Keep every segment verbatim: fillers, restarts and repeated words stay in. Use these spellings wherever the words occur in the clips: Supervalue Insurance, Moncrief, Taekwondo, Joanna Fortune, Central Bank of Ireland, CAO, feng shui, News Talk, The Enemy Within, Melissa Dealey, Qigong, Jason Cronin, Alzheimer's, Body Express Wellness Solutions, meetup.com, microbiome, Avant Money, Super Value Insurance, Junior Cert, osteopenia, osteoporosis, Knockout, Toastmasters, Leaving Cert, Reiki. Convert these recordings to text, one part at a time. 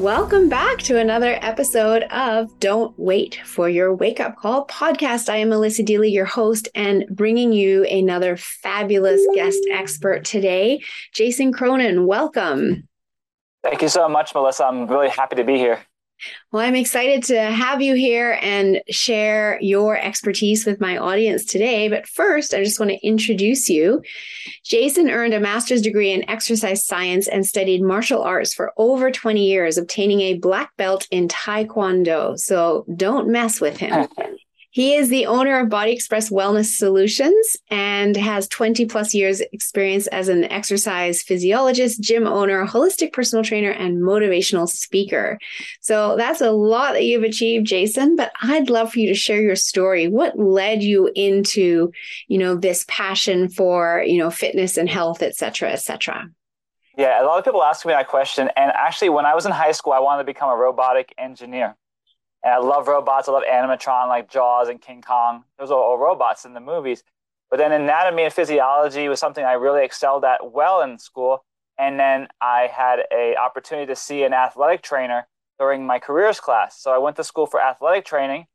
Welcome back to another episode of Don't Wait for Your Wake Up Call podcast. I am Melissa Dealey, your host, and bringing you another fabulous guest expert today, Jason Cronin. Welcome. Thank you so much, Melissa. I'm really happy to be here. Well, I'm excited to have you here and share your expertise with my audience today. But first, I just want to introduce you. Jason earned a master's degree in exercise science and studied martial arts for over twenty years, obtaining a black belt in Taekwondo. So don't mess with him. He is the owner of Body Express Wellness Solutions and has twenty plus years experience as an exercise physiologist, gym owner, holistic personal trainer, and motivational speaker. So that's a lot that you've achieved, Jason, but I'd love for you to share your story. What led you into, you know, this passion for, you know, fitness and health, et cetera, et cetera? Yeah, a lot of people ask me that question. And actually, when I was in high school, I wanted to become a robotic engineer. And I love robots. I love animatron like Jaws and King Kong. Those are all robots in the movies. But then anatomy and physiology was something I really excelled at well in school. And then I had an opportunity to see an athletic trainer during my careers class. So I went to school for athletic training,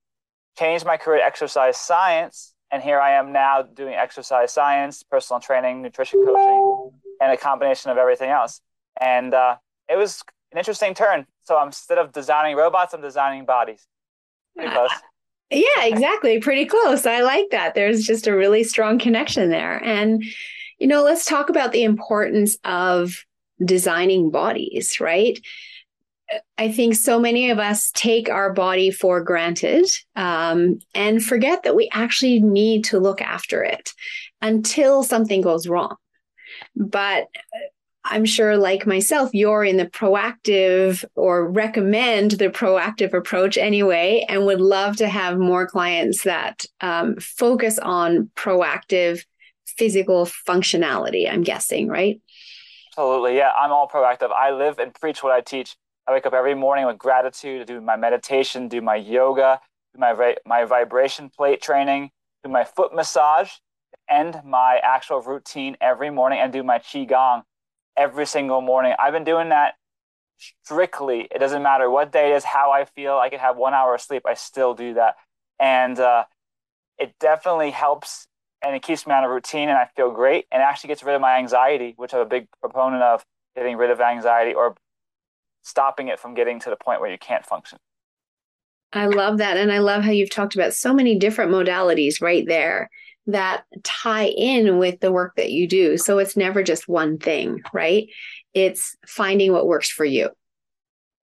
changed my career to exercise science. And here I am now doing exercise science, personal training, nutrition coaching, and a combination of everything else. And uh, it was an interesting turn. So instead of designing robots, I'm designing bodies. Pretty close. Uh, yeah, exactly. Pretty close. I like that. There's just a really strong connection there. And, you know, let's talk about the importance of designing bodies, right? I think so many of us take our body for granted um, and forget that we actually need to look after it until something goes wrong. But I'm sure, like myself, you're in the proactive or recommend the proactive approach anyway, and would love to have more clients that um, focus on proactive physical functionality, I'm guessing, right? Absolutely. Yeah, I'm all proactive. I live and preach what I teach. I wake up every morning with gratitude, do my meditation, do my yoga, do my, my vibration plate training, do my foot massage, end my actual routine every morning, and do my Qigong every single morning. I've been doing that strictly. It doesn't matter what day it is, how I feel. I can have one hour of sleep. I still do that. And uh, it definitely helps, and it keeps me on a routine, and I feel great, and actually gets rid of my anxiety, which I'm a big proponent of, getting rid of anxiety or stopping it from getting to the point where you can't function. I love that. And I love how you've talked about so many different modalities right there that tie in with the work that you do. So it's never just one thing, right? It's finding what works for you.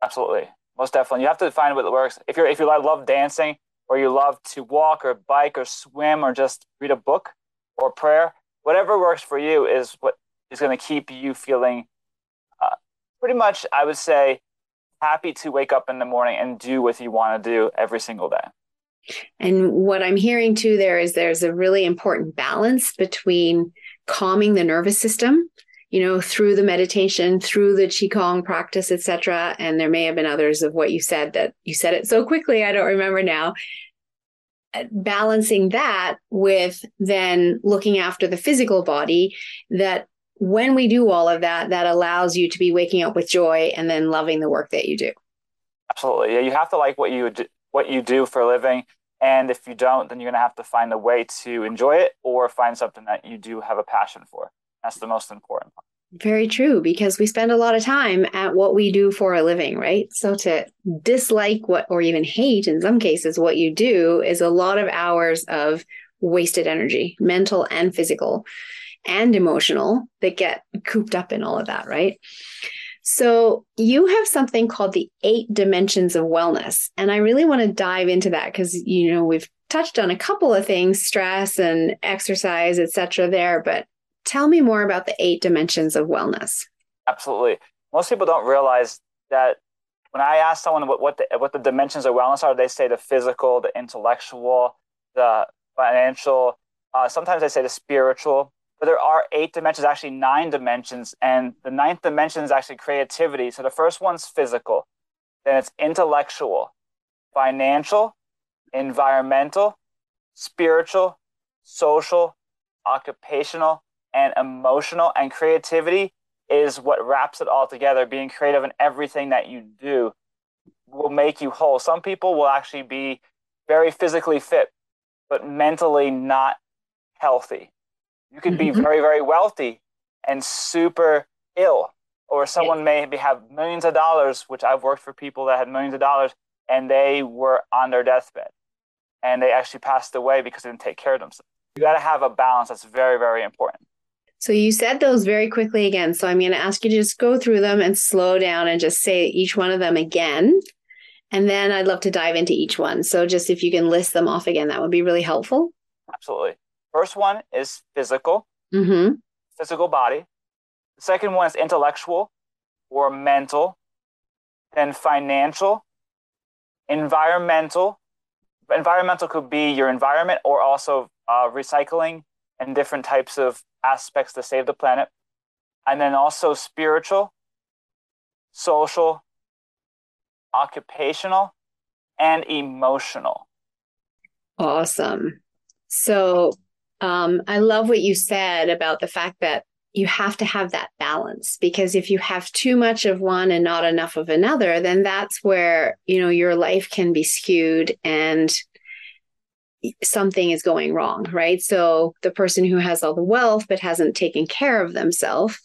Absolutely. Most definitely. You have to find what works. If you're, if you love dancing, or you love to walk or bike or swim, or just read a book or prayer, whatever works for you is what is going to keep you feeling uh, pretty much, I would say, happy to wake up in the morning and do what you want to do every single day. And what I'm hearing too there is there's a really important balance between calming the nervous system, you know, through the meditation, through the Qigong practice, et cetera. And there may have been others of what you said that you said it so quickly, I don't remember now. Balancing that with then looking after the physical body, that when we do all of that, that allows you to be waking up with joy and then loving the work that you do. Absolutely. Yeah, you have to like what you do, what you do for a living. And if you don't, then you're going to have to find a way to enjoy it, or find something that you do have a passion for. That's the most important part. Very true, because we spend a lot of time at what we do for a living, right? So to dislike what, or even hate in some cases, what you do is a lot of hours of wasted energy, mental and physical and emotional, that get cooped up in all of that, right? So you have something called the eight dimensions of wellness. And I really want to dive into that because, you know, we've touched on a couple of things, stress and exercise, et cetera, there, but tell me more about the eight dimensions of wellness. Absolutely. Most people don't realize that when I ask someone what, what, the, what the dimensions of wellness are, they say the physical, the intellectual, the financial, uh, sometimes they say the spiritual, but there are eight dimensions, actually nine dimensions. And the ninth dimension is actually creativity. So the first one's physical, then it's intellectual, financial, environmental, spiritual, social, occupational, and emotional. And creativity is what wraps it all together. Being creative in everything that you do will make you whole. Some people will actually be very physically fit, but mentally not healthy. You could be very, very wealthy and super ill, or someone may have millions of dollars, which I've worked for people that had millions of dollars, and they were on their deathbed, and they actually passed away because they didn't take care of themselves. You got to have a balance. That's very, very important. So you said those very quickly again. So I'm going to ask you to just go through them and slow down and just say each one of them again. And then I'd love to dive into each one. So just if you can list them off again, that would be really helpful. Absolutely. First one is physical, mm-hmm. physical body. The second one is intellectual or mental. Then financial, environmental. Environmental could be your environment, or also uh, recycling and different types of aspects to save the planet. And then also spiritual, social, occupational, and emotional. Awesome. So um, I love what you said about the fact that you have to have that balance, because if you have too much of one and not enough of another, then that's where, you know, your life can be skewed and something is going wrong, right? So the person who has all the wealth but hasn't taken care of themselves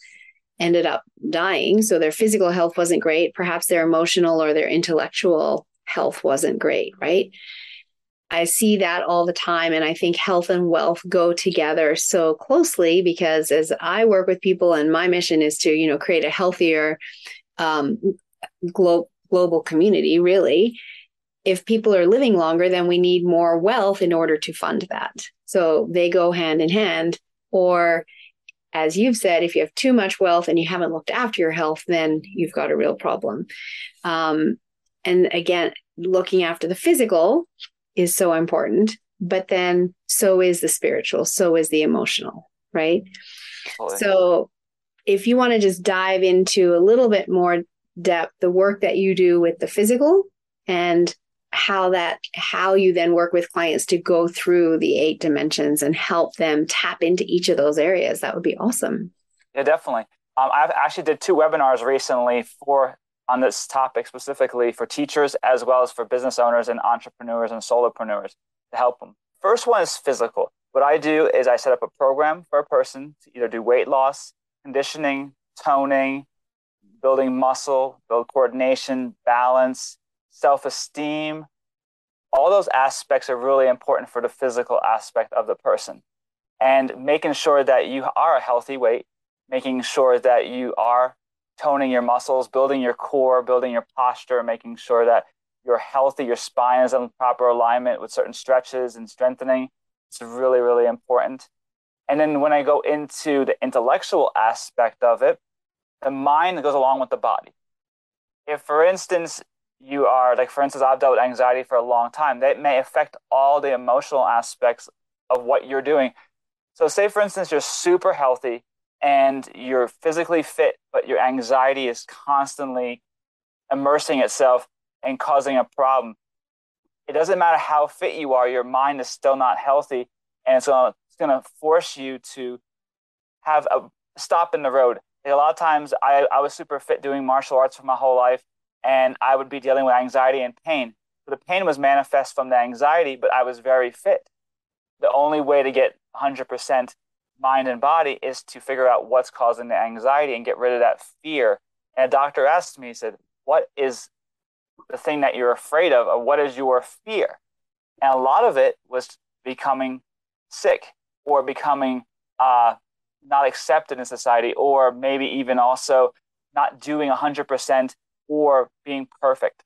ended up dying. So their physical health wasn't great. Perhaps their emotional or their intellectual health wasn't great, right? I see that all the time. And I think health and wealth go together so closely, because as I work with people, and my mission is to, you know, create a healthier um, glo- global community, really. If people are living longer, then we need more wealth in order to fund that. So they go hand in hand. Or as you've said, if you have too much wealth and you haven't looked after your health, then you've got a real problem. Um, and again, looking after the physical is so important, but then so is the spiritual, so is the emotional, right? Boy. So if you want to just dive into a little bit more depth, the work that you do with the physical and how that, how you then work with clients to go through the eight dimensions and help them tap into each of those areas, that would be awesome. Yeah, definitely. Um, I've actually did two webinars recently for on this topic specifically for teachers, as well as for business owners and entrepreneurs and solopreneurs to help them. First one is physical. What I do is I set up a program for a person to either do weight loss, conditioning, toning, building muscle, build coordination, balance, self-esteem. All those aspects are really important for the physical aspect of the person. And making sure that you are a healthy weight, making sure that you are toning your muscles, building your core, building your posture, making sure that you're healthy, your spine is in proper alignment with certain stretches and strengthening. It's really, really important. And then when I go into the intellectual aspect of it, the mind goes along with the body. If, for instance, you are, like, for instance, I've dealt with anxiety for a long time. That may affect all the emotional aspects of what you're doing. So say, for instance, you're super healthy and you're physically fit, but your anxiety is constantly immersing itself and causing a problem. It doesn't matter how fit you are, your mind is still not healthy. And it's going to force you to have a stop in the road. And a lot of times I, I was super fit doing martial arts for my whole life. And I would be dealing with anxiety and pain. So the pain was manifest from the anxiety, but I was very fit. The only way to get one hundred percent mind and body is to figure out what's causing the anxiety and get rid of that fear. And a doctor asked me, he said, what is the thing that you're afraid of? Or what is your fear? And a lot of it was becoming sick or becoming uh, not accepted in society, or maybe even also not doing one hundred percent or being perfect.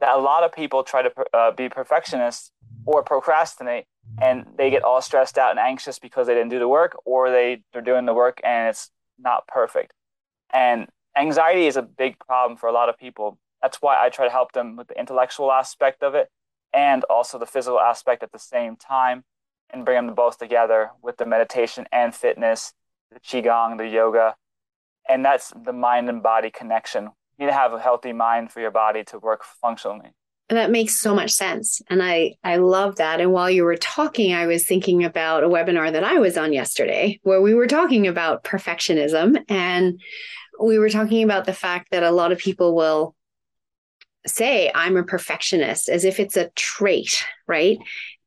That a lot of people try to uh, be perfectionists or procrastinate, and they get all stressed out and anxious because they didn't do the work, or they, they're doing the work and it's not perfect. And anxiety is a big problem for a lot of people. That's why I try to help them with the intellectual aspect of it and also the physical aspect at the same time, and bring them both together with the meditation and fitness, the Qigong, the yoga. And that's the mind and body connection. You need to have a healthy mind for your body to work functionally. That makes so much sense. And I, I love that. And while you were talking, I was thinking about a webinar that I was on yesterday where we were talking about perfectionism. And we were talking about the fact that a lot of people will say, I'm a perfectionist, as if it's a trait, right?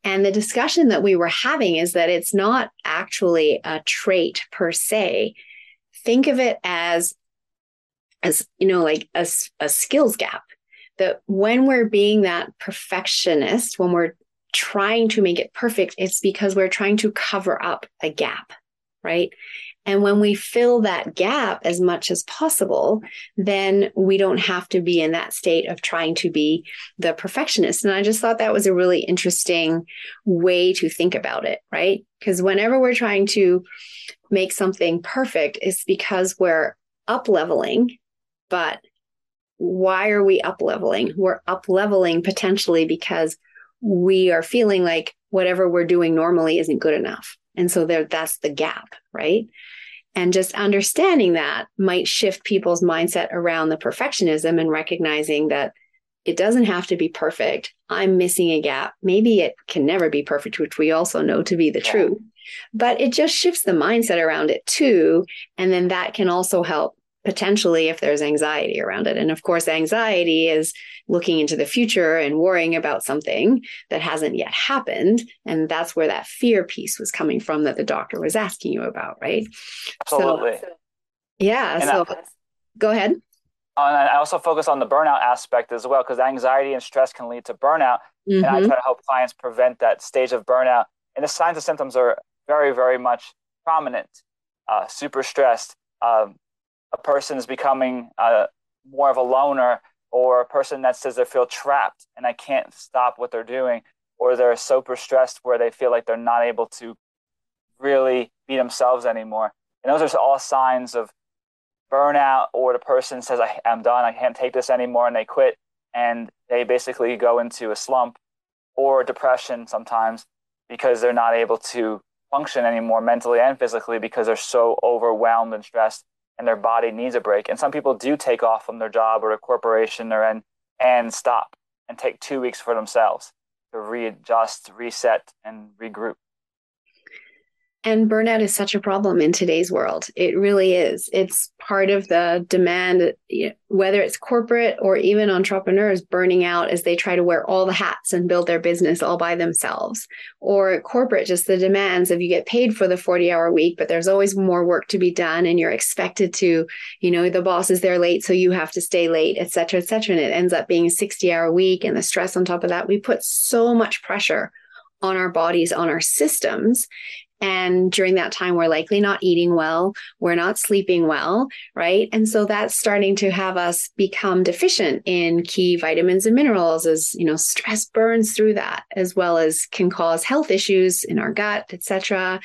And the discussion that we were having is that it's not actually a trait per se. Think of it as as, you know, like a, a skills gap, that when we're being that perfectionist, when we're trying to make it perfect, it's because we're trying to cover up a gap, right? And when we fill that gap as much as possible, then we don't have to be in that state of trying to be the perfectionist. And I just thought that was a really interesting way to think about it, right? Because whenever we're trying to make something perfect, it's because we're up-leveling. But why are we up-leveling? We're up-leveling potentially because we are feeling like whatever we're doing normally isn't good enough. And so there, that's the gap, right? And just understanding that might shift people's mindset around the perfectionism and recognizing that it doesn't have to be perfect. I'm missing a gap. Maybe it can never be perfect, which we also know to be the yeah. truth. But it just shifts the mindset around it too. And then that can also help potentially if there's anxiety around it. And of course, anxiety is looking into the future and worrying about something that hasn't yet happened. And that's where that fear piece was coming from that the doctor was asking you about, right? Absolutely. So, yeah. And so I, go ahead. And I also focus on the burnout aspect as well, because anxiety and stress can lead to burnout. Mm-hmm. And I try to help clients prevent that stage of burnout. And the signs and symptoms are very, very much prominent, uh, super stressed, um, a person is becoming uh, more of a loner, or a person that says they feel trapped and I can't stop what they're doing, or they're super stressed where they feel like they're not able to really be themselves anymore. And those are all signs of burnout, or the person says, I, I'm done, I can't take this anymore, and they quit, and they basically go into a slump or depression sometimes because they're not able to function anymore mentally and physically because they're so overwhelmed and stressed and their body needs a break. And some people do take off from their job or a corporation they're in and stop and take two weeks for themselves to readjust, reset, and regroup. And burnout is such a problem in today's world. It really is. It's part of the demand, whether it's corporate or even entrepreneurs burning out as they try to wear all the hats and build their business all by themselves. Or corporate, just the demands of you get paid for the forty-hour week, but there's always more work to be done and you're expected to, you know, the boss is there late, so you have to stay late, et cetera, et cetera. And it ends up being a sixty-hour week and the stress on top of that. We put so much pressure on our bodies, on our systems. And during that time, we're likely not eating well, we're not sleeping well, right? And so that's starting to have us become deficient in key vitamins and minerals, as you know, stress burns through that, as well as can cause health issues in our gut, et cetera.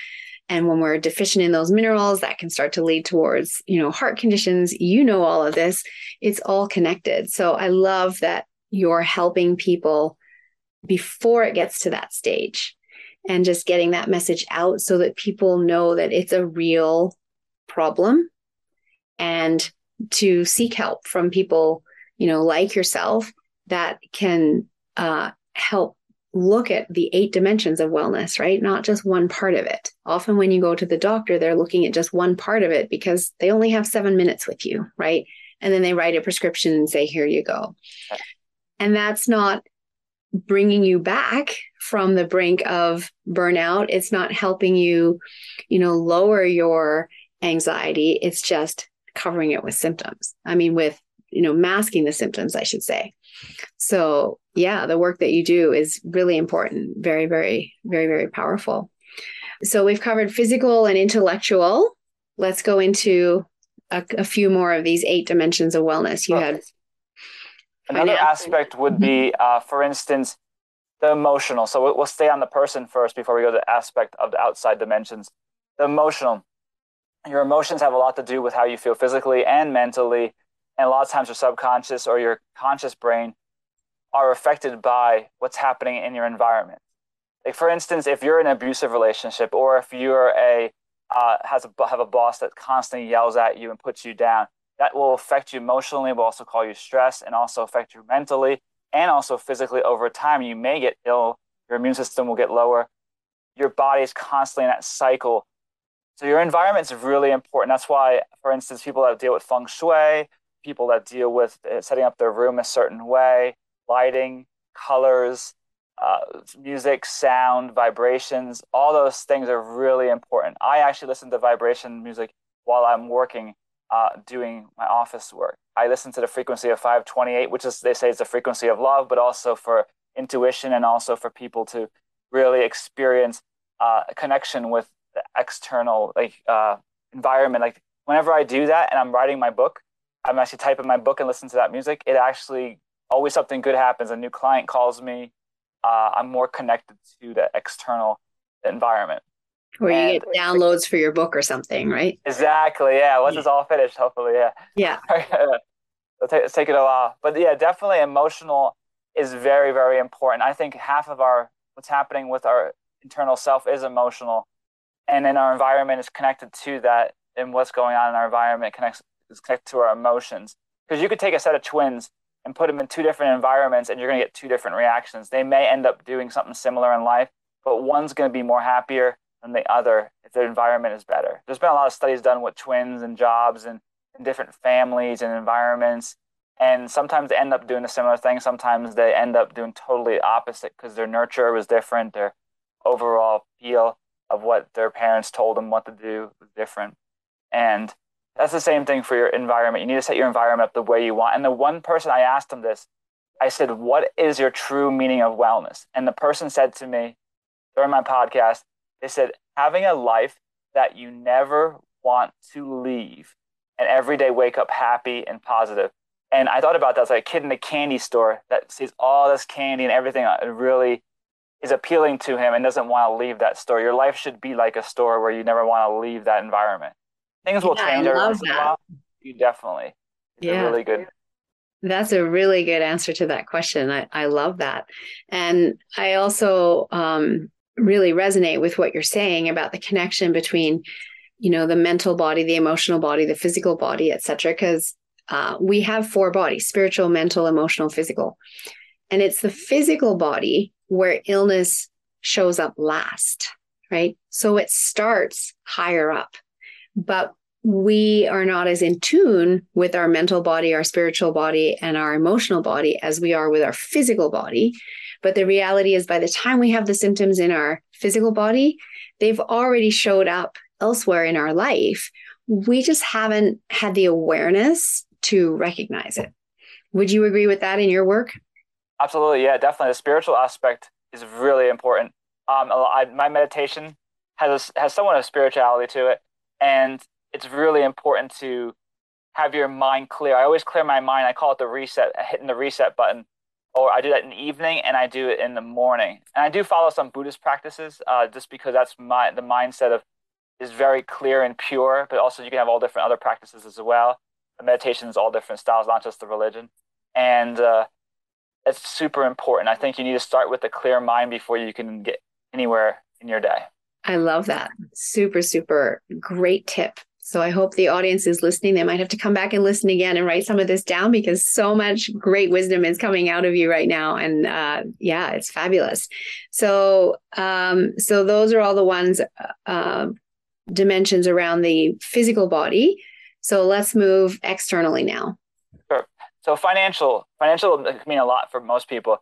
And when we're deficient in those minerals, that can start to lead towards, you know, heart conditions, you know, all of this, it's all connected. So I love that you're helping people before it gets to that stage. And just getting that message out so that people know that it's a real problem and to seek help from people, you know, like yourself that can uh, help look at the eight dimensions of wellness, right? Not just one part of it. Often when you go to the doctor, they're looking at just one part of it because they only have seven minutes with you, right? And then they write a prescription and say, here you go. And that's not bringing you back from the brink of burnout. It's not helping you, you know, lower your anxiety. It's just covering it with symptoms. I mean, with, you know, masking the symptoms, I should say. So yeah, the work that you do is really important. Very, very, very, very powerful. So we've covered physical and intellectual. Let's go into a, a few more of these eight dimensions of wellness. You okay. had Another aspect would be, uh, for instance, the emotional. So we'll stay on the person first before we go to the aspect of the outside dimensions. The emotional. Your emotions have a lot to do with how you feel physically and mentally. And a lot of times your subconscious or your conscious brain are affected by what's happening in your environment. Like, for instance, if you're in an abusive relationship or if you're a, uh, has a, have a boss that constantly yells at you and puts you down, that will affect you emotionally, will also cause you stress and also affect you mentally and also physically over time. You may get ill, your immune system will get lower. Your body is constantly in that cycle. So your environment is really important. That's why, for instance, people that deal with feng shui, people that deal with setting up their room a certain way, lighting, colors, uh, music, sound, vibrations, all those things are really important. I actually listen to vibration music while I'm working. Uh, doing my office work. I listen to the frequency of five twenty-eight, which is, they say it's the frequency of love, but also for intuition and also for people to really experience uh, a connection with the external like uh, environment. Like whenever I do that and I'm writing my book, I'm actually typing my book and listening to that music. It actually always something good happens. A new client calls me. Uh, I'm more connected to the external environment. Where and you get downloads for your book or something, right? Exactly. Yeah. Once yeah. it's all finished, hopefully. Yeah. Yeah. It'll take, take it a while. But yeah, definitely emotional is very, very important. I think half of our what's happening with our internal self is emotional. And then our environment is connected to that. And what's going on in our environment connects is connected to our emotions. Because you could take a set of twins and put them in two different environments and you're going to get two different reactions. They may end up doing something similar in life, but one's going to be more happier than the other if their environment is better. There's been a lot of studies done with twins and jobs and, and different families and environments. And sometimes they end up doing a similar thing. Sometimes they end up doing totally opposite because their nurture was different. Their overall feel of what their parents told them what to do was different. And that's the same thing for your environment. You need to set your environment up the way you want. And the one person I asked them this, I said, what is your true meaning of wellness? And the person said to me during my podcast, they said, having a life that you never want to leave and every day wake up happy and positive. And I thought about that. It's like a kid in a candy store that sees all this candy and everything. It really is appealing to him and doesn't want to leave that store. Your life should be like a store where you never want to leave that environment. Things will yeah, change. I love that. You definitely. It's yeah. really good. That's a really good answer to that question. I, I love that. And I also um, really resonate with what you're saying about the connection between, you know, the mental body, the emotional body, the physical body, et cetera, because uh, we have four bodies: spiritual, mental, emotional, physical. And it's the physical body where illness shows up last, right? So it starts higher up, but we are not as in tune with our mental body, our spiritual body, and our emotional body as we are with our physical body. But the reality is, by the time we have the symptoms in our physical body, they've already showed up elsewhere in our life. We just haven't had the awareness to recognize it. Would you agree with that in your work? Absolutely. Yeah, definitely. The spiritual aspect is really important. Um, I, my meditation has a, has somewhat of spirituality to it. And it's really important to have your mind clear. I always clear my mind. I call it the reset, hitting the reset button. Or I do that in the evening and I do it in the morning. And I do follow some Buddhist practices uh, just because that's my the mindset of is very clear and pure, but also you can have all different other practices as well. The meditation is all different styles, not just the religion. And uh, it's super important. I think you need to start with a clear mind before you can get anywhere in your day. I love that. Super, super great tip. So I hope the audience is listening. They might have to come back and listen again and write some of this down, because so much great wisdom is coming out of you right now. And uh, yeah, it's fabulous. So um, so those are all the ones, uh, dimensions around the physical body. So let's move externally now. Sure. So financial, financial can mean a lot for most people.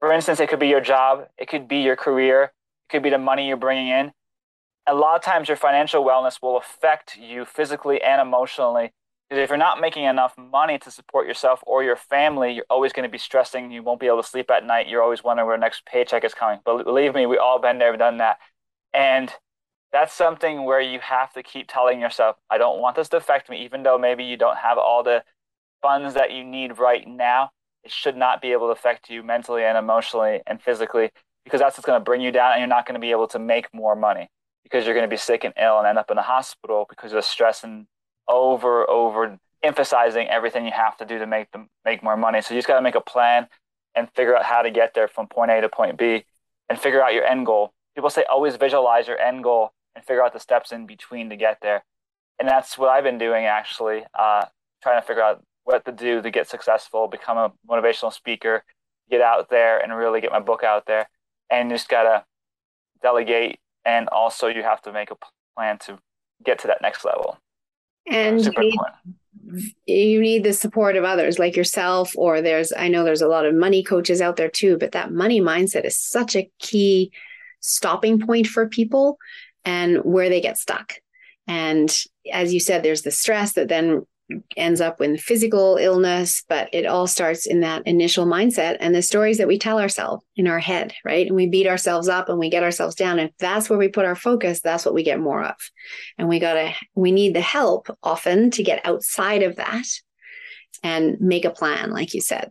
For instance, it could be your job. It could be your career. It could be the money you're bringing in. A lot of times your financial wellness will affect you physically and emotionally, because if you're not making enough money to support yourself or your family, you're always going to be stressing. You won't be able to sleep at night. You're always wondering where the next paycheck is coming. But believe me, we've all been there, done that. And that's something where you have to keep telling yourself, I don't want this to affect me, even though maybe you don't have all the funds that you need right now. It should not be able to affect you mentally and emotionally and physically, because that's what's going to bring you down and you're not going to be able to make more money, because you're going to be sick and ill and end up in the hospital because of stress and over, over emphasizing everything you have to do to make them make more money. So you just got to make a plan and figure out how to get there from point A to point B and figure out your end goal. People say always visualize your end goal and figure out the steps in between to get there. And that's what I've been doing, actually, uh, trying to figure out what to do to get successful, become a motivational speaker, get out there and really get my book out there. And you just got to delegate. And also you have to make a plan to get to that next level. And you need, you need the support of others like yourself, or there's, I know there's a lot of money coaches out there too, but that money mindset is such a key stopping point for people and where they get stuck. And as you said, there's the stress that then ends up in physical illness, but it all starts in that initial mindset and the stories that we tell ourselves in our head, right? And we beat ourselves up and we get ourselves down. If that's where we put our focus, that's what we get more of. And we gotta, we need the help often to get outside of that and make a plan, like you said.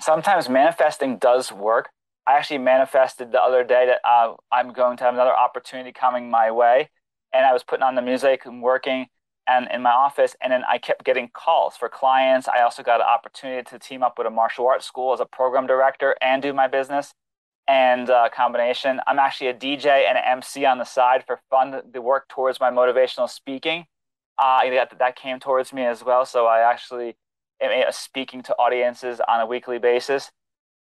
Sometimes manifesting does work. I actually manifested the other day that uh, I'm going to have another opportunity coming my way. And I was putting on the music and working and in my office, and then I kept getting calls for clients. I also got an opportunity to team up with a martial arts school as a program director and do my business and uh, combination. I'm actually a D J and an M C on the side for fun to work towards my motivational speaking. Uh, that, that came towards me as well. So I actually am speaking to audiences on a weekly basis.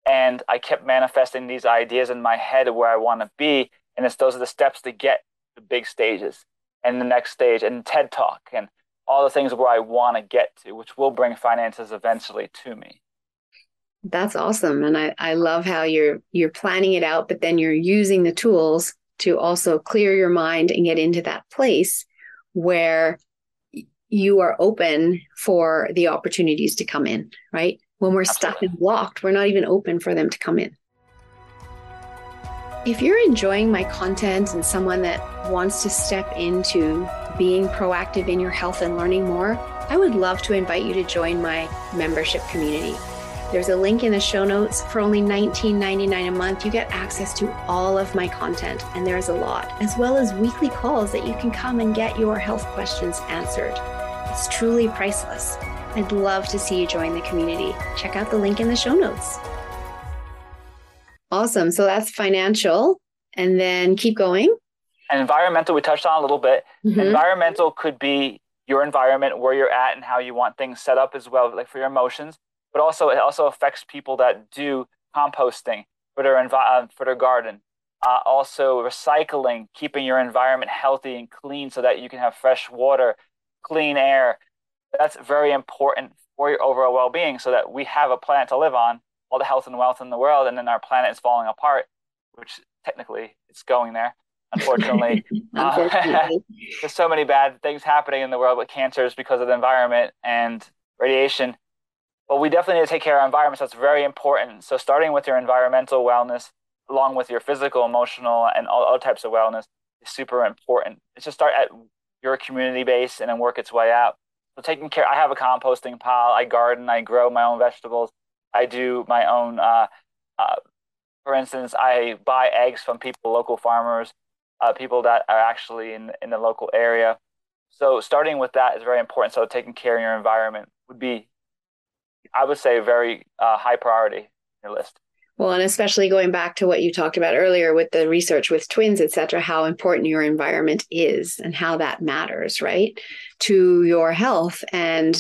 And I kept manifesting these ideas in my head of where I want to be. And it's those are the steps to get the big stages. And the next stage and TED Talk and all the things where I want to get to, which will bring finances eventually to me. That's awesome. And I, I love how you're you're planning it out, but then you're using the tools to also clear your mind and get into that place where you are open for the opportunities to come in, right? When we're Absolutely. Stuck and blocked, we're not even open for them to come in. If you're enjoying my content and someone that wants to step into being proactive in your health and learning more, I would love to invite you to join my membership community. There's a link in the show notes. For only nineteen ninety-nine dollars a month, you get access to all of my content, and there is a lot, as well as weekly calls that you can come and get your health questions answered. It's truly priceless. I'd love to see you join the community. Check out the link in the show notes. Awesome. So that's financial. And then keep going. And environmental, we touched on a little bit. Mm-hmm. Environmental could be your environment, where you're at and how you want things set up as well, like for your emotions. But also, it also affects people that do composting for their envi- for their garden. Uh, also, recycling, keeping your environment healthy and clean so that you can have fresh water, clean air. That's very important for your overall well-being, so that we have a planet to live on, all the health and wealth in the world, and then our planet is falling apart, which technically it's going there, unfortunately. unfortunately. Uh, there's so many bad things happening in the world with cancers because of the environment and radiation. But we definitely need to take care of our environment, so that's very important. So starting with your environmental wellness, along with your physical, emotional, and all other types of wellness is super important. It's just start at your community base and then work its way out. So taking care, I have a composting pile, I garden, I grow my own vegetables, I do my own, uh, uh, for instance, I buy eggs from people, local farmers, uh, people that are actually in, in the local area. So starting with that is very important. So taking care of your environment would be, I would say, very uh, high priority in your list. Well, and especially going back to what you talked about earlier with the research with twins, et cetera, how important your environment is and how that matters, right, to your health. And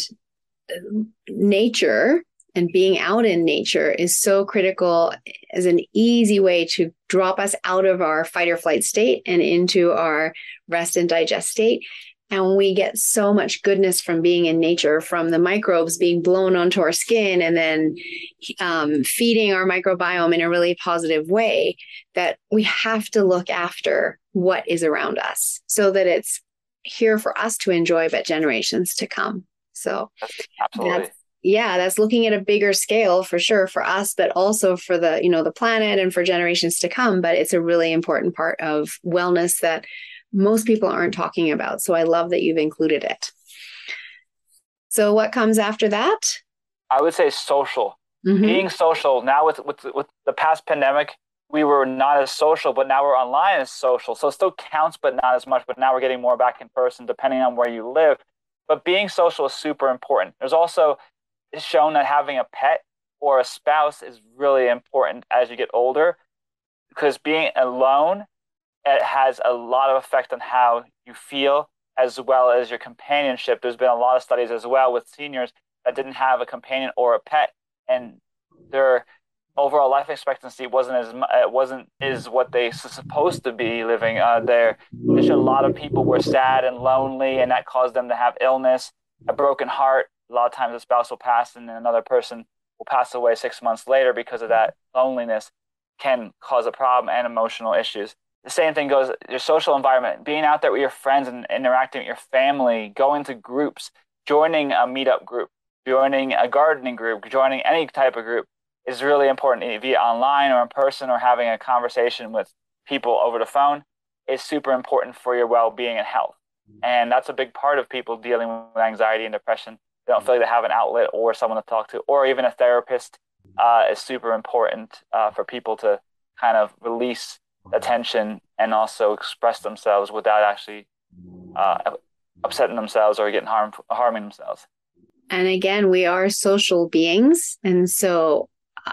nature and being out in nature is so critical as an easy way to drop us out of our fight or flight state and into our rest and digest state. And we get so much goodness from being in nature, from the microbes being blown onto our skin and then um, feeding our microbiome in a really positive way, that we have to look after what is around us so that it's here for us to enjoy, but generations to come. So absolutely. That's, yeah, that's looking at a bigger scale for sure for us, but also for the, you know, the planet and for generations to come. But it's a really important part of wellness that most people aren't talking about. So I love that you've included it. So what comes after that? I would say social. Mm-hmm. Being social. Now with, with with the past pandemic, we were not as social, but now we're online as social. So it still counts, but not as much. But now we're getting more back in person, depending on where you live. But being social is super important. There's also, it's shown that having a pet or a spouse is really important as you get older, because being alone, it has a lot of effect on how you feel as well as your companionship. There's been a lot of studies as well with seniors that didn't have a companion or a pet, and their overall life expectancy wasn't as it wasn't is what they supposed to be living uh, there. There's a lot of people were sad and lonely, and that caused them to have illness, a broken heart. A lot of times a spouse will pass, and then another person will pass away six months later because of that. Loneliness can cause a problem and emotional issues. The same thing goes, your social environment, being out there with your friends and interacting with your family, going to groups, joining a meetup group, joining a gardening group, joining any type of group is really important, via online or in person, or having a conversation with people over the phone is super important for your well-being and health. And that's a big part of people dealing with anxiety and depression. They don't feel like they have an outlet or someone to talk to, or even a therapist uh, is super important uh, for people to kind of release attention and also express themselves without actually uh, upsetting themselves or getting harmed, harming themselves. And again, we are social beings. And so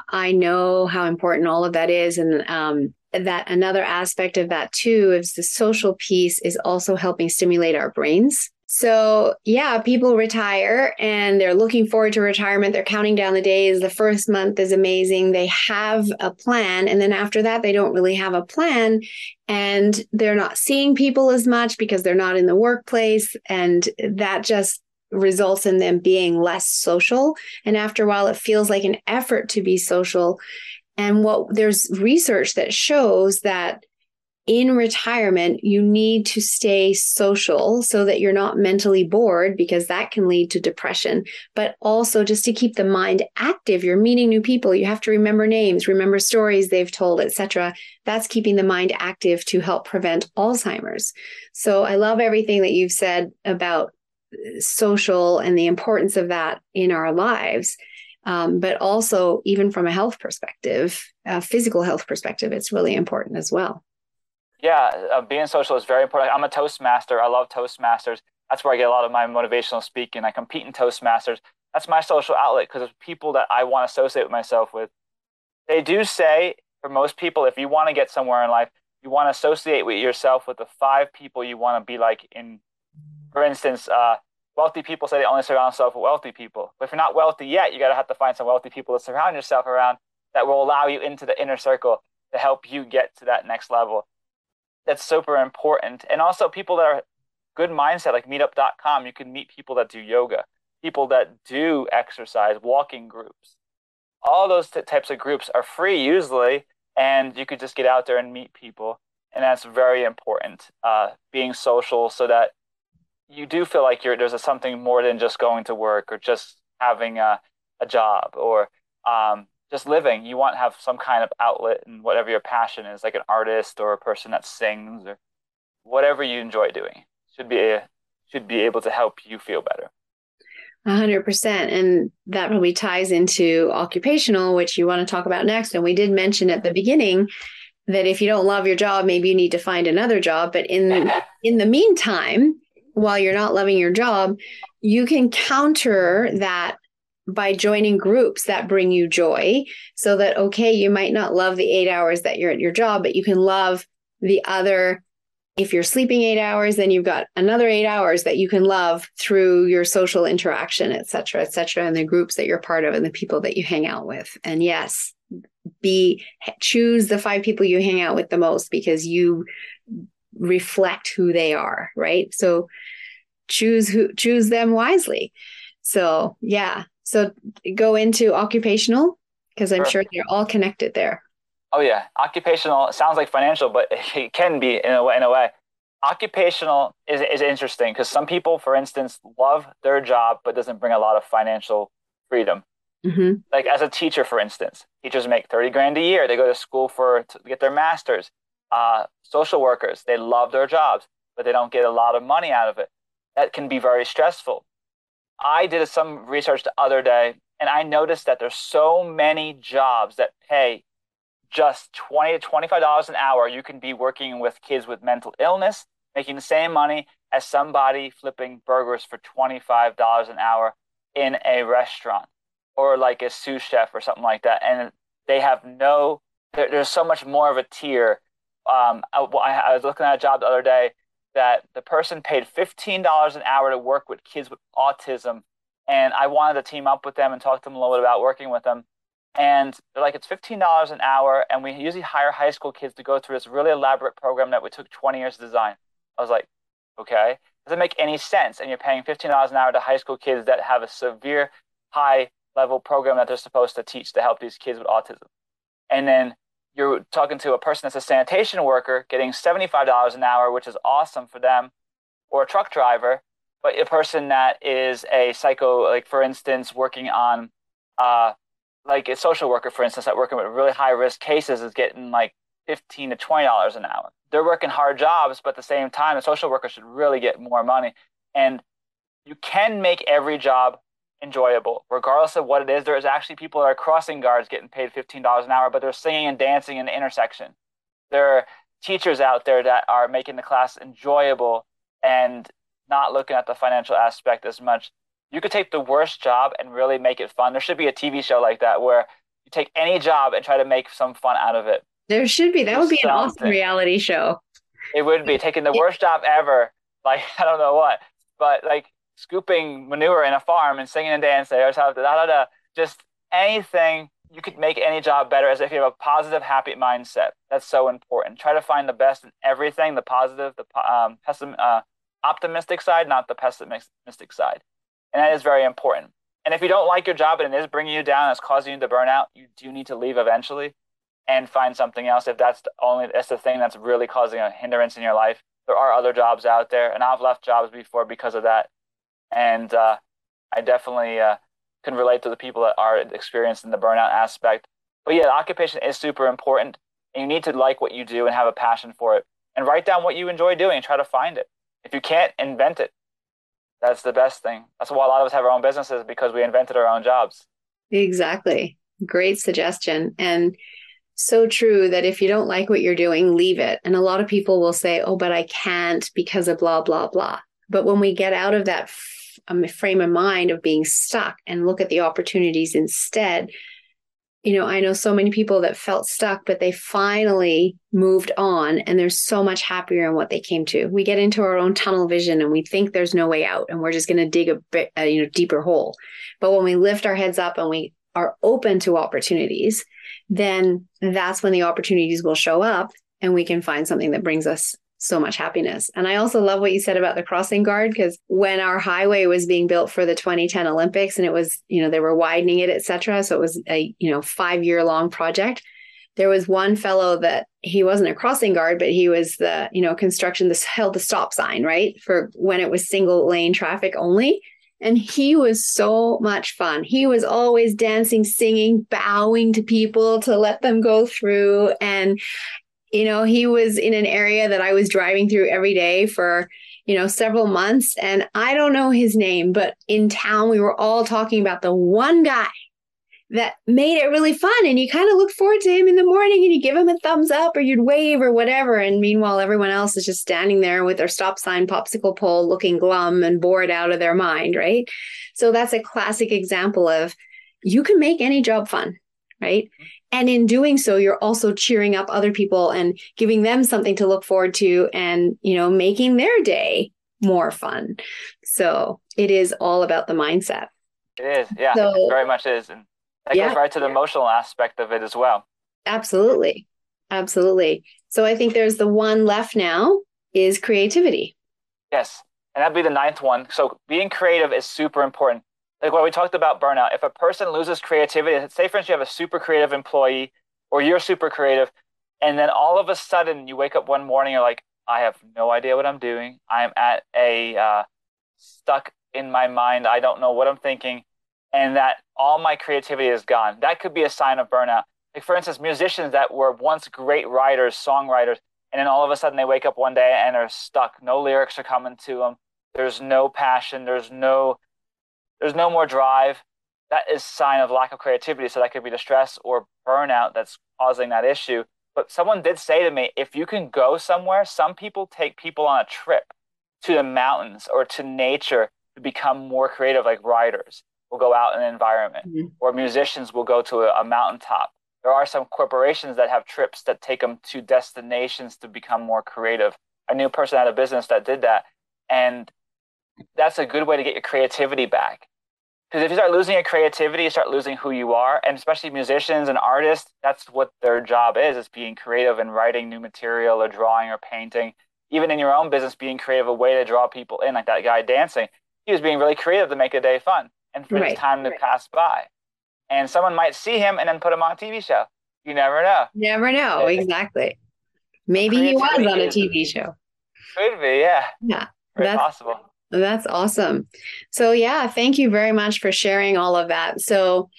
I know how important all of that is. And um, that another aspect of that too is the social piece is also helping stimulate our brains. So yeah, people retire and they're looking forward to retirement. They're counting down the days. The first month is amazing. They have a plan. And then after that, they don't really have a plan, and they're not seeing people as much because they're not in the workplace. And that just results in them being less social. And after a while, it feels like an effort to be social. And what there's research that shows that in retirement, you need to stay social so that you're not mentally bored, because that can lead to depression, but also just to keep the mind active. You're meeting new people. You have to remember names, remember stories they've told, et cetera. That's keeping the mind active to help prevent Alzheimer's. So I love everything that you've said about social and the importance of that in our lives. Um, but also, even from a health perspective, a physical health perspective, it's really important as well. Yeah, uh, being social is very important. I'm a Toastmaster. I love Toastmasters. That's where I get a lot of my motivational speaking. I compete in Toastmasters. That's my social outlet because there's people that I want to associate myself with. They do say, for most people, if you want to get somewhere in life, you want to associate with yourself with the five people you want to be like. In, for instance, uh, wealthy people say they only surround themselves with wealthy people. But if you're not wealthy yet, you got to have to find some wealthy people to surround yourself around that will allow you into the inner circle to help you get to that next level. That's super important. And also people that are good mindset, like meetup dot com, you can meet people that do yoga, people that do exercise, walking groups. All those t- types of groups are free usually, and you could just get out there and meet people. And that's very important, uh, being social, so that you do feel like you're, there's a, something more than just going to work or just having a, a job or um, just living. You want to have some kind of outlet in whatever your passion is, like an artist or a person that sings or whatever you enjoy doing should be a, should be able to help you feel better. A hundred percent. And that probably ties into occupational, which you want to talk about next. And we did mention at the beginning that if you don't love your job, maybe you need to find another job. But in the, in the meantime, while you're not loving your job, you can counter that by joining groups that bring you joy, so that, okay, you might not love the eight hours that you're at your job, but you can love the other. If you're sleeping eight hours, then you've got another eight hours that you can love through your social interaction, et cetera, et cetera, and the groups that you're part of and the people that you hang out with. And yes, be choose the five people you hang out with the most, because you reflect who they are, right? So choose who choose them wisely. So yeah, so go into occupational, because I'm sure they're all connected there. Oh yeah, occupational sounds like financial, but it can be in a way. In a way, occupational is is interesting because some people, for instance, love their job but doesn't bring a lot of financial freedom. Mm-hmm. Like as a teacher, for instance, teachers make thirty grand a year. They go to school for to get their master's. Uh, social workers, they love their jobs, but they don't get a lot of money out of it. That can be very stressful. I did some research the other day, and I noticed that there's so many jobs that pay just twenty to twenty-five dollars an hour. You can be working with kids with mental illness, making the same money as somebody flipping burgers for twenty-five dollars an hour in a restaurant, or like a sous chef or something like that. And they have no, there, there's so much more of a tier. Um, I, I was looking at a job the other day that the person paid fifteen dollars an hour to work with kids with autism. And I wanted to team up with them and talk to them a little bit about working with them. And they're like, it's fifteen dollars an hour, and we usually hire high school kids to go through this really elaborate program that we took twenty years to design. I was like, okay, doesn't make any sense. And you're paying fifteen dollars an hour to high school kids that have a severe high-level program that they're supposed to teach to help these kids with autism. And then you're talking to a person that's a sanitation worker getting seventy-five dollars an hour, which is awesome for them, or a truck driver, but a person that is a psycho, like for instance, working on uh, – like a social worker, for instance, that working with really high risk cases is getting like fifteen to twenty dollars an hour. They're working hard jobs, but at the same time, a social worker should really get more money. And you can make every job enjoyable, regardless of what it is. There is actually people that are crossing guards getting paid fifteen dollars an hour, but they're singing and dancing in the intersection. There are teachers out there that are making the class enjoyable and not looking at the financial aspect as much. You could take the worst job and really make it fun. There should be a T V show like that where you take any job and try to make some fun out of it. There should be. That would be an awesome reality show. It would be taking the worst job ever, like I don't know what, but like scooping manure in a farm and singing and dancing or something. Da, da, da. Just anything. You could make any job better as if you have a positive, happy mindset. That's so important. Try to find the best in everything, the positive, the um, pessim- uh, optimistic side, not the pessimistic side. And that is very important. And if you don't like your job and it is bringing you down, it's causing you to burn out, you do need to leave eventually and find something else. If that's the only, that's the thing that's really causing a hindrance in your life. There are other jobs out there, and I've left jobs before because of that. And uh, I definitely uh, can relate to the people that are experiencing the burnout aspect. But yeah, the occupation is super important, and you need to like what you do and have a passion for it. And write down what you enjoy doing and try to find it. If you can't, invent it. That's the best thing. That's why a lot of us have our own businesses, because we invented our own jobs. Exactly. Great suggestion. And so true that if you don't like what you're doing, leave it. And a lot of people will say, oh, but I can't because of blah, blah, blah. But when we get out of that f- um, frame of mind of being stuck and look at the opportunities instead, you know, I know so many people that felt stuck, but they finally moved on and they're so much happier in what they came to. We get into our own tunnel vision and we think there's no way out and we're just going to dig a bit, a, you know, deeper hole. But when we lift our heads up and we are open to opportunities, then that's when the opportunities will show up and we can find something that brings us so much happiness. And I also love what you said about the crossing guard, because when our highway was being built for the twenty ten Olympics and it was, you know, they were widening it, et cetera. So it was a, you know, five year long project. There was one fellow that he wasn't a crossing guard, but he was the, you know, construction, this held the stop sign, right? For when it was single lane traffic only. And he was so much fun. He was always dancing, singing, bowing to people to let them go through. And you know, he was in an area that I was driving through every day for, you know, several months. And I don't know his name, but in town, we were all talking about the one guy that made it really fun. And you kind of look forward to him in the morning and you give him a thumbs up or you'd wave or whatever. And meanwhile, everyone else is just standing there with their stop sign popsicle pole looking glum and bored out of their mind, right? So that's a classic example of you can make any job fun, right? And in doing so, you're also cheering up other people and giving them something to look forward to and, you know, making their day more fun. So it is all about the mindset. It is. Yeah, so, it very much is. And that yeah, goes right to the emotional aspect of it as well. Absolutely. Absolutely. So I think there's the one left now is creativity. Yes. And that'd be the ninth one. So being creative is super important. Like when we talked about burnout, if a person loses creativity, say for instance, you have a super creative employee or you're super creative, and then all of a sudden you wake up one morning, you're like, I have no idea what I'm doing. I'm at a uh, stuck in my mind. I don't know what I'm thinking. And that all my creativity is gone. That could be a sign of burnout. Like for instance, musicians that were once great writers, songwriters, and then all of a sudden they wake up one day and are stuck. No lyrics are coming to them. There's no passion. There's no... There's no more drive. That is a sign of lack of creativity. So that could be the stress or burnout that's causing that issue. But someone did say to me, if you can go somewhere, some people take people on a trip to the mountains or to nature to become more creative, like writers will go out in an environment mm-hmm. or musicians will go to a, a mountaintop. There are some corporations that have trips that take them to destinations to become more creative. I knew a person at a business that did that. And that's a good way to get your creativity back. Because if you start losing your creativity, you start losing who you are. And especially musicians and artists, that's what their job is, is being creative and writing new material or drawing or painting. Even in your own business, being creative, a way to draw people in, like that guy dancing. He was being really creative to make the day fun and for right, his time to right. pass by. And someone might see him and then put him on a T V show. You never know. Never know, yeah. Exactly. Maybe he was on a T V show. Could be, yeah. Yeah. Very possible. That's awesome. So yeah, thank you very much for sharing all of that. So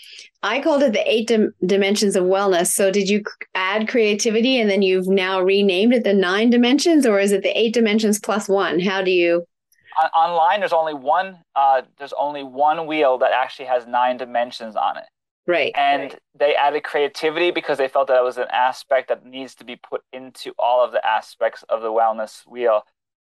I called it the eight dim- dimensions of wellness. So did you add creativity and then you've now renamed it the nine dimensions, or is it the eight dimensions plus one? How do you? On- online, there's only one, uh, there's only one wheel that actually has nine dimensions on it. Right. And right. they added creativity because they felt that it was an aspect that needs to be put into all of the aspects of the wellness wheel.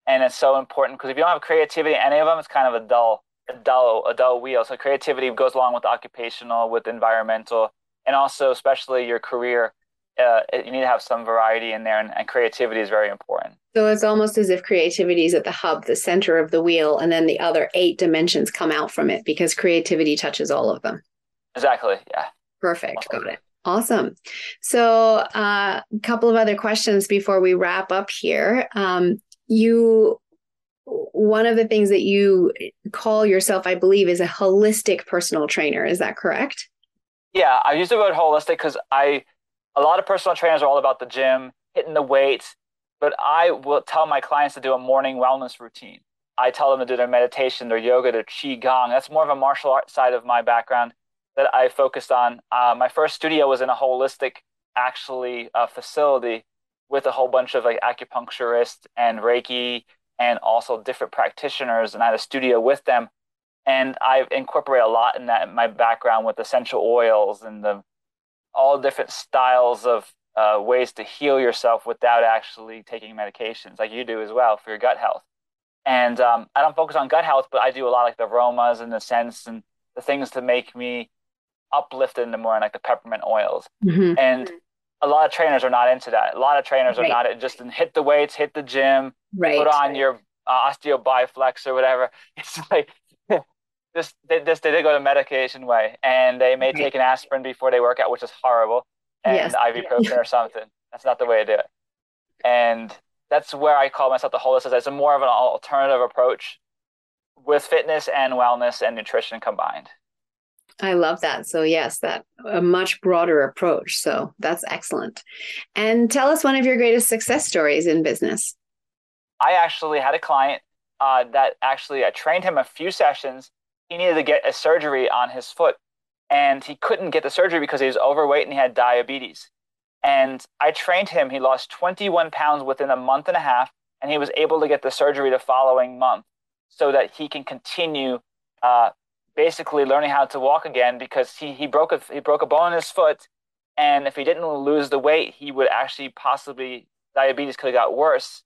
And it's so important because if you don't have creativity in any of them, it's kind of a dull, a dull, a dull wheel. So creativity goes along with occupational, with environmental, and also especially your career. Uh, you need to have some variety in there, and, and creativity is very important. So it's almost as if creativity is at the hub, the center of the wheel, and then the other eight dimensions come out from it because creativity touches all of them. Exactly. Yeah. Perfect. Awesome. Got it. Awesome. So uh, a couple of other questions before we wrap up here. Um, You, one of the things that you call yourself, I believe, is a holistic personal trainer. Is that correct? Yeah, I use the word holistic because I, a lot of personal trainers are all about the gym, hitting the weights, but I will tell my clients to do a morning wellness routine. I tell them to do their meditation, their yoga, their Qigong. That's more of a martial arts side of my background that I focused on. Uh, my first studio was in a holistic, actually, uh, facility with a whole bunch of like acupuncturists and Reiki and also different practitioners. And I had a studio with them. And I incorporate a lot in that in my background with essential oils and the all different styles of uh, ways to heal yourself without actually taking medications, like you do as well for your gut health. And um, I don't focus on gut health, but I do a lot like the aromas and the scents and the things to make me uplifted in the morning, like the peppermint oils. Mm-hmm. And a lot of trainers are not into that. A lot of trainers right. are not just hit the weights, hit the gym, right. put on right. your uh, osteobiflex or whatever. It's like this, they, this, they did go the medication way, and they may right. take an aspirin before they work out, which is horrible, and yes. ibuprofen or something. That's not the way to do it. And that's where I call myself the holistic. It's a more of an alternative approach with fitness and wellness and nutrition combined. I love that. So yes, that a much broader approach. So that's excellent. And tell us one of your greatest success stories in business. I actually had a client uh, that actually I trained him a few sessions. He needed to get a surgery on his foot, and he couldn't get the surgery because he was overweight and he had diabetes. And I trained him. He lost twenty-one pounds within a month and a half, and he was able to get the surgery the following month so that he can continue uh, basically learning how to walk again, because he, he, broke a, he broke a bone in his foot. And if he didn't lose the weight, he would actually possibly, diabetes could have got worse.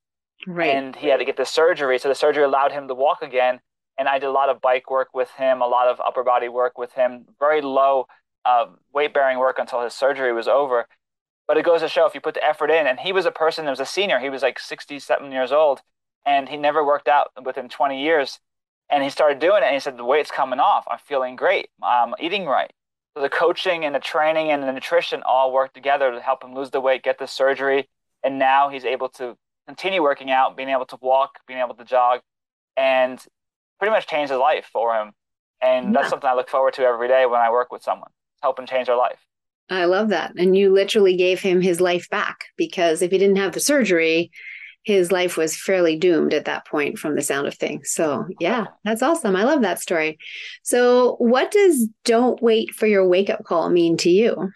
Right. And he had to get the surgery. So the surgery allowed him to walk again. And I did a lot of bike work with him, a lot of upper body work with him, very low uh, weight bearing work until his surgery was over. But it goes to show if you put the effort in, and he was a person that was a senior, he was like sixty-seven years old, and he never worked out within twenty years. And he started doing it, and he said, the weight's coming off. I'm feeling great. I'm eating right. So the coaching and the training and the nutrition all work together to help him lose the weight, get the surgery. And now he's able to continue working out, being able to walk, being able to jog, and pretty much changed his life for him. And yeah. that's something I look forward to every day when I work with someone, help him change their life. I love that. And you literally gave him his life back, because if he didn't have the surgery, his life was fairly doomed at that point from the sound of things. So yeah, that's awesome. I love that story. So what does don't wait for your wake-up call mean to you?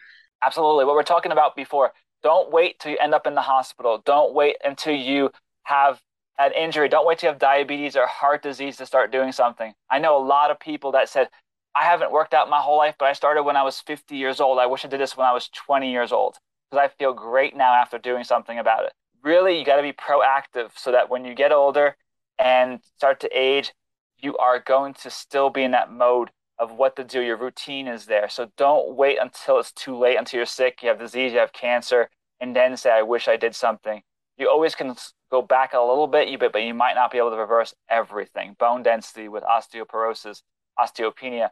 Absolutely. What we're talking about before, don't wait till you end up in the hospital. Don't wait until you have an injury. Don't wait till you have diabetes or heart disease to start doing something. I know a lot of people that said, I haven't worked out my whole life, but I started when I was fifty years old. I wish I did this when I was twenty years old, because I feel great now after doing something about it. Really, you got to be proactive so that when you get older and start to age, you are going to still be in that mode of what to do. Your routine is there. So don't wait until it's too late, until you're sick, you have disease, you have cancer, and then say, I wish I did something. You always can go back a little bit, but you might not be able to reverse everything. Bone density with osteoporosis, osteopenia.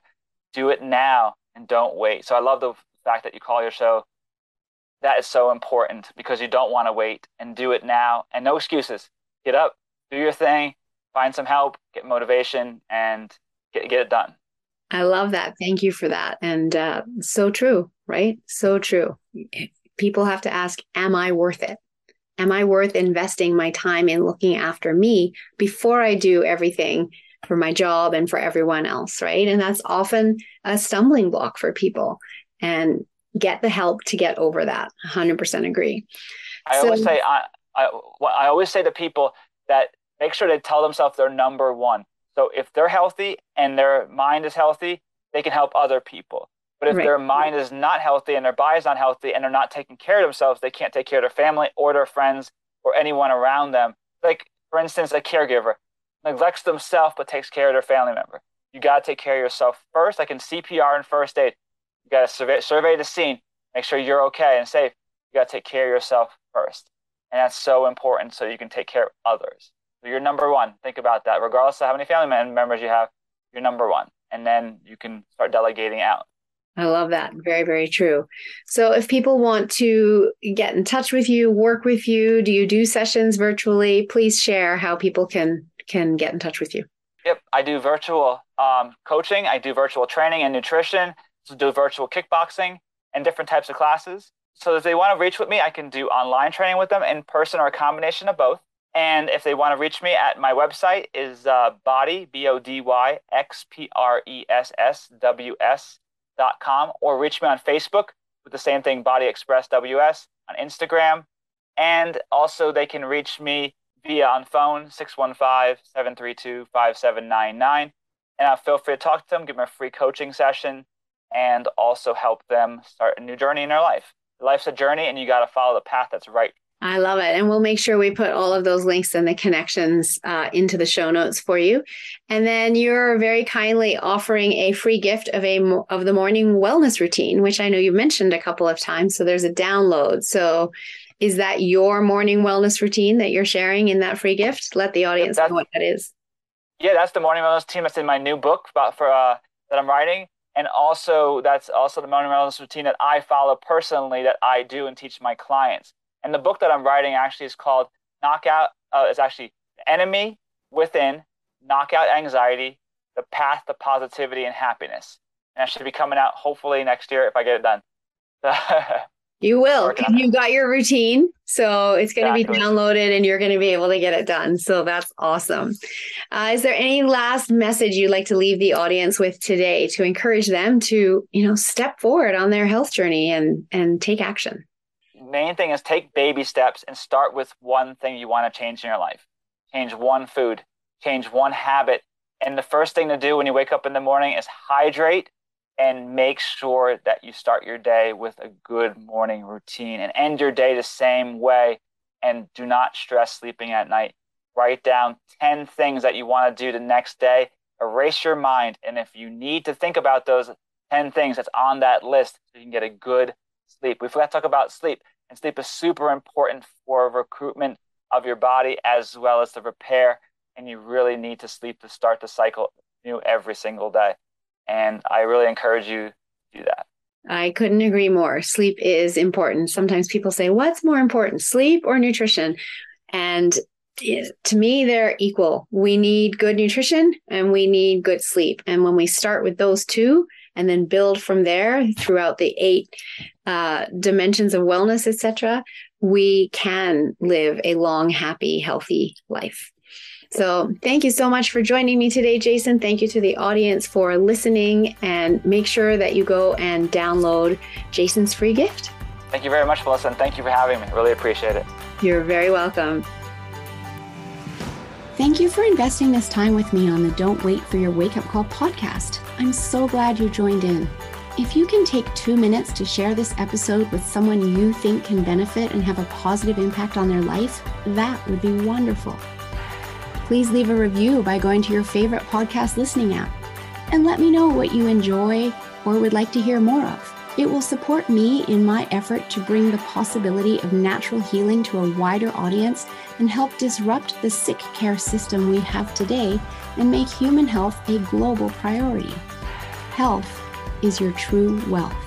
Do it now and don't wait. So I love the fact that you call your show. That is so important, because you don't want to wait, and do it now and no excuses. Get up, do your thing, find some help, get motivation, and get, get it done. I love that. Thank you for that. And uh, so true, right? So true. People have to ask, am I worth it? Am I worth investing my time in looking after me before I do everything for my job and for everyone else, right? And that's often a stumbling block for people, and get the help to get over that. one hundred percent agree. I so, always say, I, I, I always say to people that make sure they tell themselves they're number one. So if they're healthy and their mind is healthy, they can help other people. But if right. their mind is not healthy and their body is not healthy and they're not taking care of themselves, they can't take care of their family or their friends or anyone around them. Like, for instance, a caregiver neglects themselves but takes care of their family member. You got to take care of yourself first, like in C P R and first aid. You got to survey, survey the scene, make sure you're okay and safe. You got to take care of yourself first. And that's so important, so you can take care of others. So you're number one. Think about that. Regardless of how many family members you have, you're number one. And then you can start delegating out. I love that. Very, very true. So if people want to get in touch with you, work with you, do you do sessions virtually? Please share how people can can get in touch with you. Yep. I do virtual um, coaching. I do virtual training and nutrition. So do virtual kickboxing and different types of classes. So if they want to reach with me, I can do online training with them, in person, or a combination of both. And if they want to reach me at my website is uh, body, B O D Y, X P R E S S W S dot com, or reach me on Facebook with the same thing, Body Express W S, on Instagram. And also they can reach me via on phone, six one five, seven three two, five seven nine nine, And I feel free to talk to them, give them a free coaching session, and also help them start a new journey in their life. Life's a journey, and you got to follow the path that's right. I love it. And we'll make sure we put all of those links and the connections uh, into the show notes for you. And then you're very kindly offering a free gift of a of the morning wellness routine, which I know you mentioned a couple of times. So there's a download. So is that your morning wellness routine that you're sharing in that free gift? Let the audience that's, know what that is. Yeah, that's the morning wellness routine. That's in my new book about for uh, that I'm writing. And also that's also the morning wellness routine that I follow personally, that I do and teach my clients. And the book that I'm writing actually is called Knockout. Uh, it's actually The Enemy Within, Knockout Anxiety, The Path to Positivity and Happiness. And that should be coming out hopefully next year if I get it done. You will, because you got your routine. So it's going to exactly. be downloaded and you're going to be able to get it done. So that's awesome. Uh, is there any last message you'd like to leave the audience with today to encourage them to, you know, step forward on their health journey and, and take action? Main thing is take baby steps and start with one thing you want to change in your life. Change one food, change one habit. And the first thing to do when you wake up in the morning is hydrate and make sure that you start your day with a good morning routine and end your day the same way. And do not stress sleeping at night. Write down ten things that you want to do the next day. Erase your mind. And if you need to think about those ten things, that's on that list, so you can get a good sleep. We forgot to talk about sleep. And sleep is super important for recruitment of your body as well as the repair. And you really need to sleep to start the cycle new every single day. And I really encourage you to do that. I couldn't agree more. Sleep is important. Sometimes people say, what's more important, sleep or nutrition? And to me, they're equal. We need good nutrition and we need good sleep. And when we start with those two, and then build from there throughout the eight uh, dimensions of wellness, et cetera, we can live a long, happy, healthy life. So thank you so much for joining me today, Jason. Thank you to the audience for listening, and make sure that you go and download Jason's free gift. Thank you very much, Melissa, and thank you for having me. Really appreciate it. You're very welcome. Thank you for investing this time with me on the Don't Wait for Your Wake Up Call podcast. I'm so glad you joined in. If you can take two minutes to share this episode with someone you think can benefit and have a positive impact on their life, that would be wonderful. Please leave a review by going to your favorite podcast listening app and let me know what you enjoy or would like to hear more of. It will support me in my effort to bring the possibility of natural healing to a wider audience and help disrupt the sick care system we have today and make human health a global priority. Health is your true wealth.